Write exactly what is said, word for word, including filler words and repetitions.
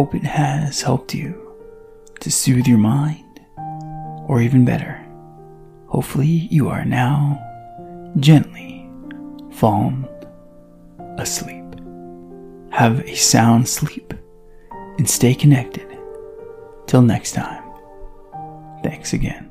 hope it has helped you to soothe your mind, or even better, hopefully you are now gently fallen asleep. Have a sound sleep and stay connected. Till next time, thanks again.